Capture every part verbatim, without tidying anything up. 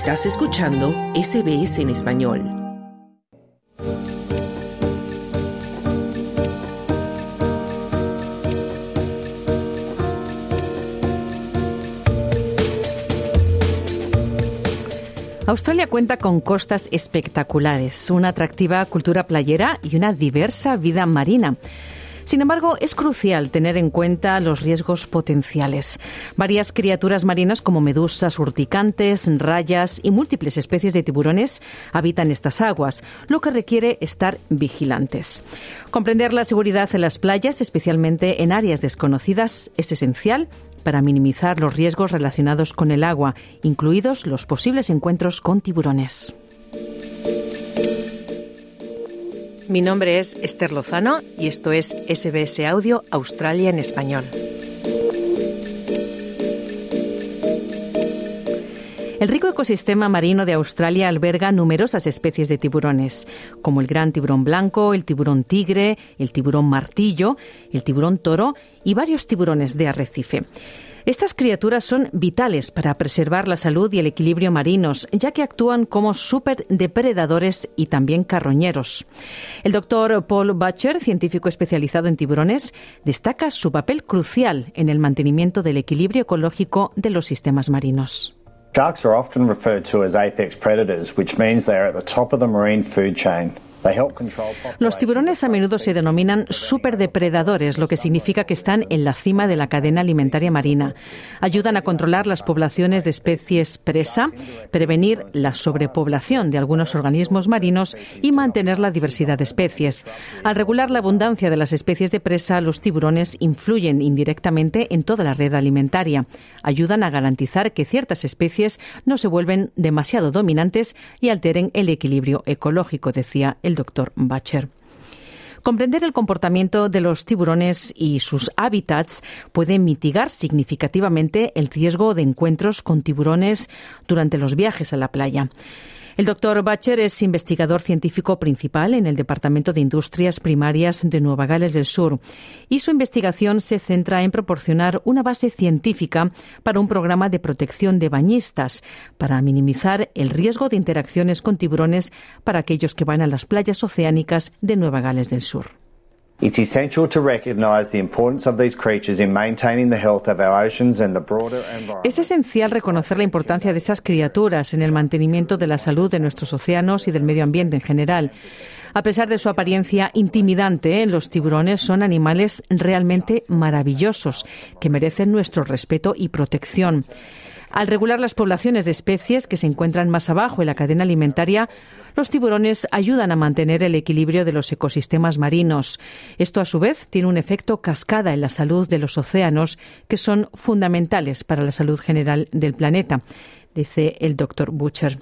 Estás escuchando S B S en Español. Australia cuenta con costas espectaculares, una atractiva cultura playera y una diversa vida marina. Sin embargo, es crucial tener en cuenta los riesgos potenciales. Varias criaturas marinas como medusas, urticantes, rayas y múltiples especies de tiburones habitan estas aguas, lo que requiere estar vigilantes. Comprender la seguridad en las playas, especialmente en áreas desconocidas, es esencial para minimizar los riesgos relacionados con el agua, incluidos los posibles encuentros con tiburones. Mi nombre es Esther Lozano y esto es S B S Audio Australia en Español. El rico ecosistema marino de Australia alberga numerosas especies de tiburones, como el gran tiburón blanco, el tiburón tigre, el tiburón martillo, el tiburón toro y varios tiburones de arrecife. Estas criaturas son vitales para preservar la salud y el equilibrio marinos, ya que actúan como superdepredadores y también carroñeros. El doctor Paul Butcher, científico especializado en tiburones, destaca su papel crucial en el mantenimiento del equilibrio ecológico de los sistemas marinos. Sharks are often referred to as apex predators, which means they are at the top of the marine food chain. Los tiburones a menudo se denominan superdepredadores, lo que significa que están en la cima de la cadena alimentaria marina. Ayudan a controlar las poblaciones de especies presa, prevenir la sobrepoblación de algunos organismos marinos y mantener la diversidad de especies. Al regular la abundancia de las especies de presa, los tiburones influyen indirectamente en toda la red alimentaria. Ayudan a garantizar que ciertas especies no se vuelven demasiado dominantes y alteren el equilibrio ecológico, decía el doctor Butcher. Comprender el comportamiento de los tiburones y sus hábitats puede mitigar significativamente el riesgo de encuentros con tiburones durante los viajes a la playa. El doctor Butcher es investigador científico principal en el Departamento de Industrias Primarias de Nueva Gales del Sur y su investigación se centra en proporcionar una base científica para un programa de protección de bañistas para minimizar el riesgo de interacciones con tiburones para aquellos que van a las playas oceánicas de Nueva Gales del Sur. Es esencial reconocer la importancia de estas criaturas en el mantenimiento de la salud de nuestros océanos y del medio ambiente en general. A pesar de su apariencia intimidante, los tiburones son animales realmente maravillosos que merecen nuestro respeto y protección. Al regular las poblaciones de especies que se encuentran más abajo en la cadena alimentaria, los tiburones ayudan a mantener el equilibrio de los ecosistemas marinos. Esto, a su vez, tiene un efecto cascada en la salud de los océanos, que son fundamentales para la salud general del planeta, dice el doctor Butcher.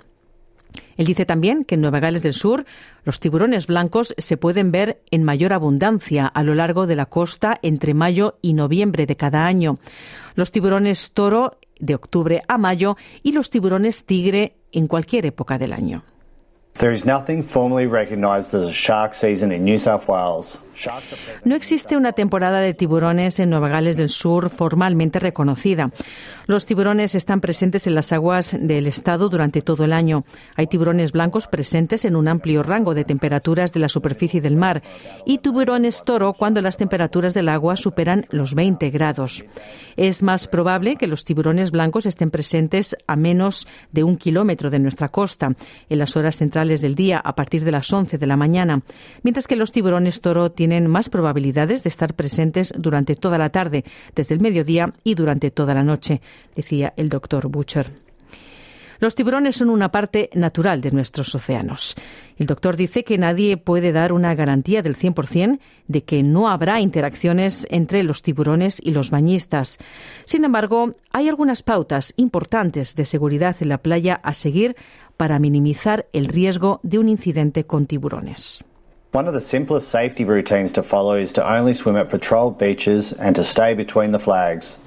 Él dice también que en Nueva Gales del Sur los tiburones blancos se pueden ver en mayor abundancia a lo largo de la costa entre mayo y noviembre de cada año. Los tiburones toro de octubre a mayo y los tiburones tigre en cualquier época del año. No existe una temporada de tiburones en Nueva Gales del Sur formalmente reconocida. Los tiburones están presentes en las aguas del estado durante todo el año. Hay tiburones blancos presentes en un amplio rango de temperaturas de la superficie del mar y tiburones toro cuando las temperaturas del agua superan los veinte grados. Es más probable que los tiburones blancos estén presentes a menos de un kilómetro de nuestra costa, en las horas centrales del día a partir de las once de la mañana, mientras que los tiburones toro tienen más probabilidades de estar presentes durante toda la tarde, desde el mediodía y durante toda la noche, decía el doctor Butcher. Los tiburones son una parte natural de nuestros océanos. El doctor dice que nadie puede dar una garantía del cien por ciento de que no habrá interacciones entre los tiburones y los bañistas. Sin embargo, hay algunas pautas importantes de seguridad en la playa a seguir para minimizar el riesgo de un incidente con tiburones. One of the simplest safety routines to follow is to only swim at patrolled beaches and to stay between the flags.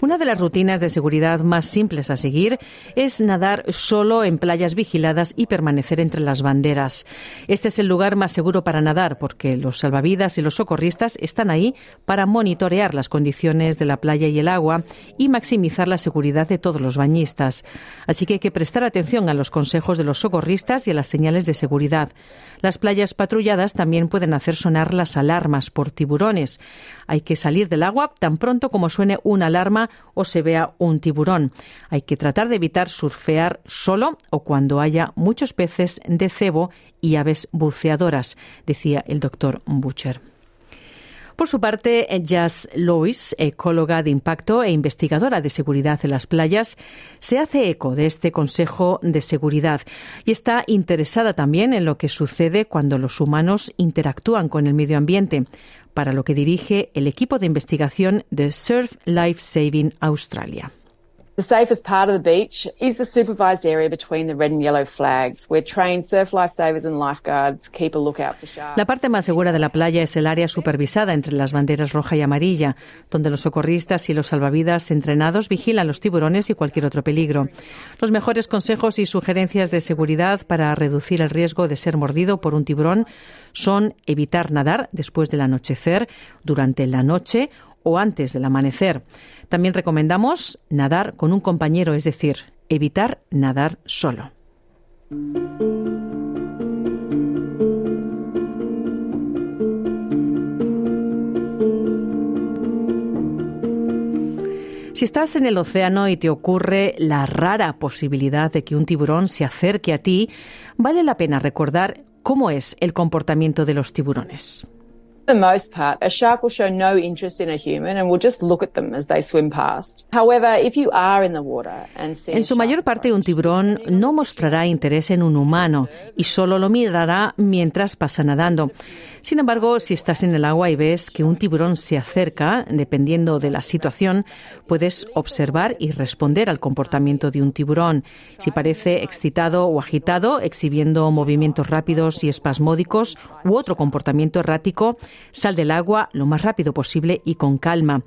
Una de las rutinas de seguridad más simples a seguir es nadar solo en playas vigiladas y permanecer entre las banderas. Este es el lugar más seguro para nadar porque los salvavidas y los socorristas están ahí para monitorear las condiciones de la playa y el agua y maximizar la seguridad de todos los bañistas. Así que hay que prestar atención a los consejos de los socorristas y a las señales de seguridad. Las playas patrulladas también pueden hacer sonar las alarmas por tiburones. Hay que salir del agua tan pronto como suene una alarma o se vea un tiburón. Hay que tratar de evitar surfear solo o cuando haya muchos peces de cebo y aves buceadoras, decía el doctor Butcher. Por su parte, Jess Lewis, ecóloga de impacto e investigadora de seguridad en las playas, se hace eco de este consejo de seguridad y está interesada también en lo que sucede cuando los humanos interactúan con el medio ambiente, para lo que dirige el equipo de investigación de Surf Life Saving Australia. The safest part of the beach is the supervised area between the red and yellow flags, where trained surf lifesavers and lifeguards keep a lookout for sharks. La parte más segura de la playa es el área supervisada entre las banderas roja y amarilla, donde los socorristas y los salvavidas entrenados vigilan los tiburones y cualquier otro peligro. Los mejores consejos y sugerencias de seguridad para reducir el riesgo de ser mordido por un tiburón son evitar nadar después del anochecer, durante la noche o antes del amanecer. También recomendamos nadar con un compañero, es decir, evitar nadar solo. Si estás en el océano y te ocurre la rara posibilidad de que un tiburón se acerque a ti, vale la pena recordar cómo es el comportamiento de los tiburones. For the most part, a shark will show no interest in a human and will just look at them as they swim past. However, if you are in the water and see En su mayor parte, un tiburón no mostrará interés en un humano y solo lo mirará mientras pasa nadando. Sin embargo, si estás en el agua y ves que un tiburón se acerca, dependiendo de la situación, puedes observar y responder al comportamiento de un tiburón. Si parece excitado o agitado, exhibiendo movimientos rápidos y espasmódicos u otro comportamiento errático, sal del agua lo más rápido posible y con calma.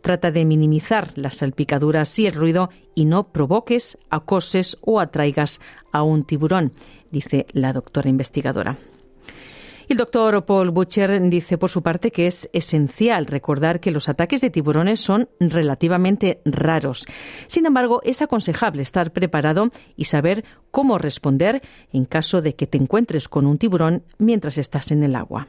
Trata de minimizar las salpicaduras y el ruido y no provoques, acoses o atraigas a un tiburón, dice la doctora investigadora. El doctor Paul Butcher dice por su parte que es esencial recordar que los ataques de tiburones son relativamente raros. Sin embargo, es aconsejable estar preparado y saber cómo responder en caso de que te encuentres con un tiburón mientras estás en el agua.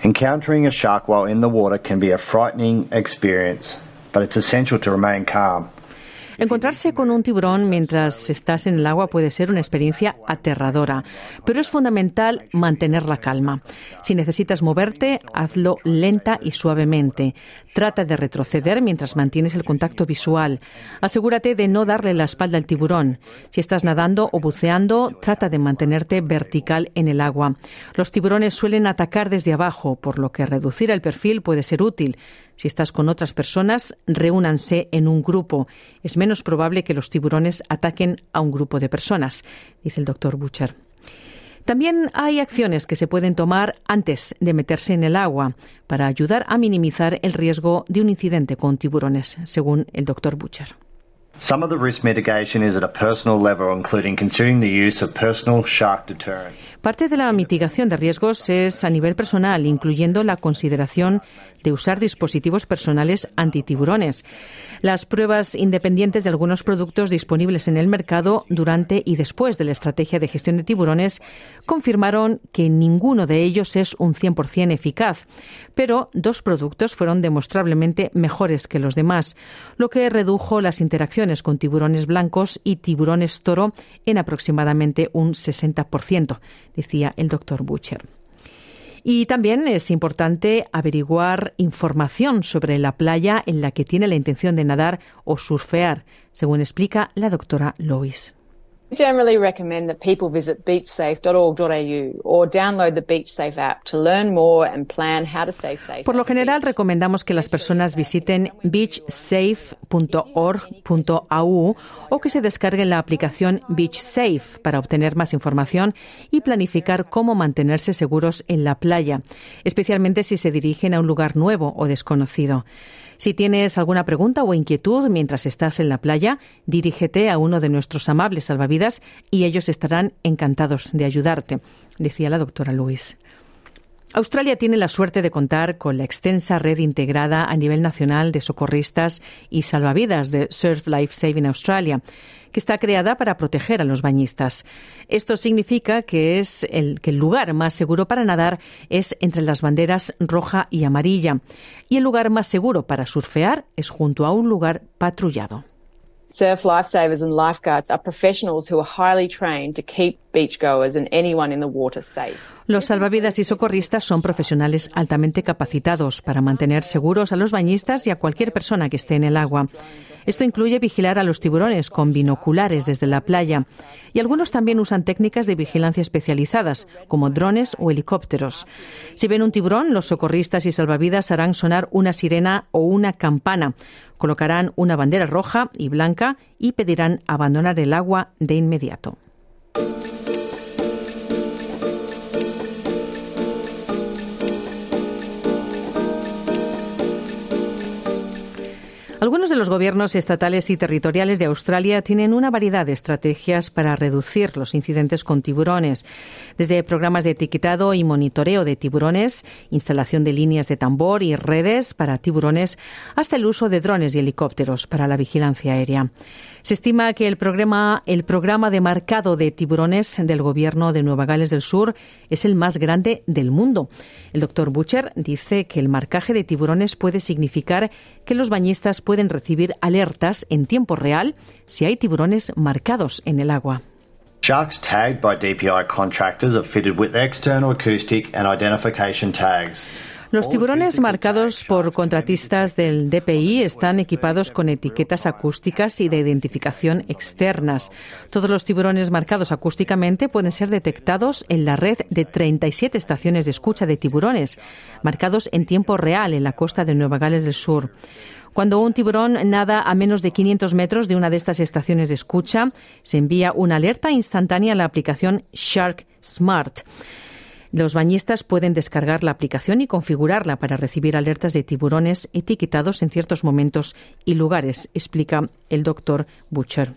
Encountering a shark while in the water can be a frightening experience, but it's essential to remain calm. Encontrarse con un tiburón mientras estás en el agua puede ser una experiencia aterradora, pero es fundamental mantener la calma. Si necesitas moverte, hazlo lenta y suavemente. Trata de retroceder mientras mantienes el contacto visual. Asegúrate de no darle la espalda al tiburón. Si estás nadando o buceando, trata de mantenerte vertical en el agua. Los tiburones suelen atacar desde abajo, por lo que reducir el perfil puede ser útil. Si estás con otras personas, reúnanse en un grupo. Es menos probable que los tiburones ataquen a un grupo de personas, dice el doctor Butcher. También hay acciones que se pueden tomar antes de meterse en el agua para ayudar a minimizar el riesgo de un incidente con tiburones, según el doctor Butcher. Some of the risk mitigation is at a personal level, including considering the use of personal shark deterrents. Parte de la mitigación de riesgos es a nivel personal, incluyendo la consideración de usar dispositivos personales antitiburones. Las pruebas independientes de algunos productos disponibles en el mercado durante y después de la estrategia de gestión de tiburones confirmaron que ninguno de ellos es un cien por ciento eficaz, pero dos productos fueron demostrablemente mejores que los demás, lo que redujo las interacciones con tiburones blancos y tiburones toro en aproximadamente un sesenta por ciento, decía el doctor Butcher. Y también es importante averiguar información sobre la playa en la que tiene la intención de nadar o surfear, según explica la doctora Lewis. We generally recommend that people visit beach safe dot org dot a u or download the Beach Safe app to learn more and plan how to stay safe. Por lo general recomendamos que las personas visiten beach safe punto org punto a u o que se descarguen la aplicación Beach Safe para obtener más información y planificar cómo mantenerse seguros en la playa, especialmente si se dirigen a un lugar nuevo o desconocido. Si tienes alguna pregunta o inquietud mientras estás en la playa, dirígete a uno de nuestros amables salvavidas y ellos estarán encantados de ayudarte, decía la doctora Lewis. Australia tiene la suerte de contar con la extensa red integrada a nivel nacional de socorristas y salvavidas de Surf Life Saving Australia, que está creada para proteger a los bañistas. Esto significa que, es el, que el lugar más seguro para nadar es entre las banderas roja y amarilla, y el lugar más seguro para surfear es junto a un lugar patrullado. Surf lifesavers and lifeguards are professionals who are highly trained to keep beachgoers and anyone in the water safe. Los salvavidas y socorristas son profesionales altamente capacitados para mantener seguros a los bañistas y a cualquier persona que esté en el agua. Esto incluye vigilar a los tiburones con binoculares desde la playa. Y algunos también usan técnicas de vigilancia especializadas, como drones o helicópteros. Si ven un tiburón, los socorristas y salvavidas harán sonar una sirena o una campana, colocarán una bandera roja y blanca y pedirán abandonar el agua de inmediato. Algunos de los gobiernos estatales y territoriales de Australia tienen una variedad de estrategias para reducir los incidentes con tiburones, desde programas de etiquetado y monitoreo de tiburones, instalación de líneas de tambor y redes para tiburones, hasta el uso de drones y helicópteros para la vigilancia aérea. Se estima que el programa, el programa de marcado de tiburones del gobierno de Nueva Gales del Sur es el más grande del mundo. El doctor Butcher dice que el marcaje de tiburones puede significar que los bañistas pueden recibir alertas en tiempo real si hay tiburones marcados en el agua. Sharks tagged by D P I contractors are fitted with external acoustic and identification tags. Los tiburones marcados por contratistas del D P I están equipados con etiquetas acústicas y de identificación externas. Todos los tiburones marcados acústicamente pueden ser detectados en la red de treinta y siete estaciones de escucha de tiburones, marcados en tiempo real en la costa de Nueva Gales del Sur. Cuando un tiburón nada a menos de quinientos metros de una de estas estaciones de escucha, se envía una alerta instantánea a la aplicación Shark Smart. Los bañistas pueden descargar la aplicación y configurarla para recibir alertas de tiburones etiquetados en ciertos momentos y lugares, explica el doctor Butcher.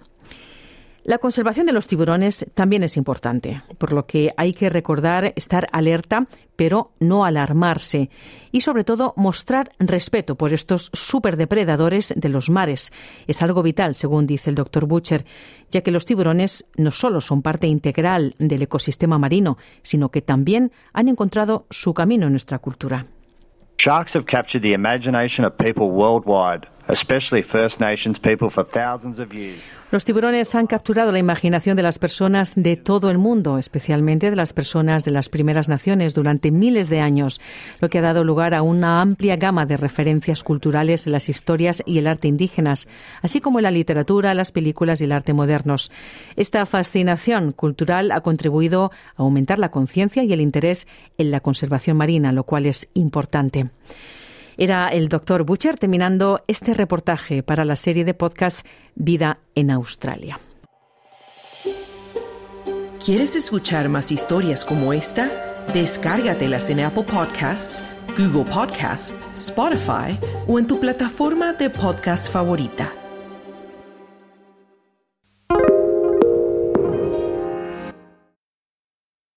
La conservación de los tiburones también es importante, por lo que hay que recordar estar alerta, pero no alarmarse. Y sobre todo, mostrar respeto por estos superdepredadores de los mares. Es algo vital, según dice el doctor Butcher, ya que los tiburones no solo son parte integral del ecosistema marino, sino que también han encontrado su camino en nuestra cultura. Sharks have captured the imagination of people worldwide, especially First Nations people, for thousands of years. Los tiburones han capturado la imaginación de las personas de todo el mundo, especialmente de las personas de las primeras naciones durante miles de años, lo que ha dado lugar a una amplia gama de referencias culturales en las historias y el arte indígenas, así como en la literatura, las películas y el arte modernos. Esta fascinación cultural ha contribuido a aumentar la conciencia y el interés en la conservación marina, lo cual es importante. Era el doctor Butcher terminando este reportaje para la serie de podcast Vida en Australia. ¿Quieres escuchar más historias como esta? Descárgatelas en Apple Podcasts, Google Podcasts, Spotify o en tu plataforma de podcast favorita.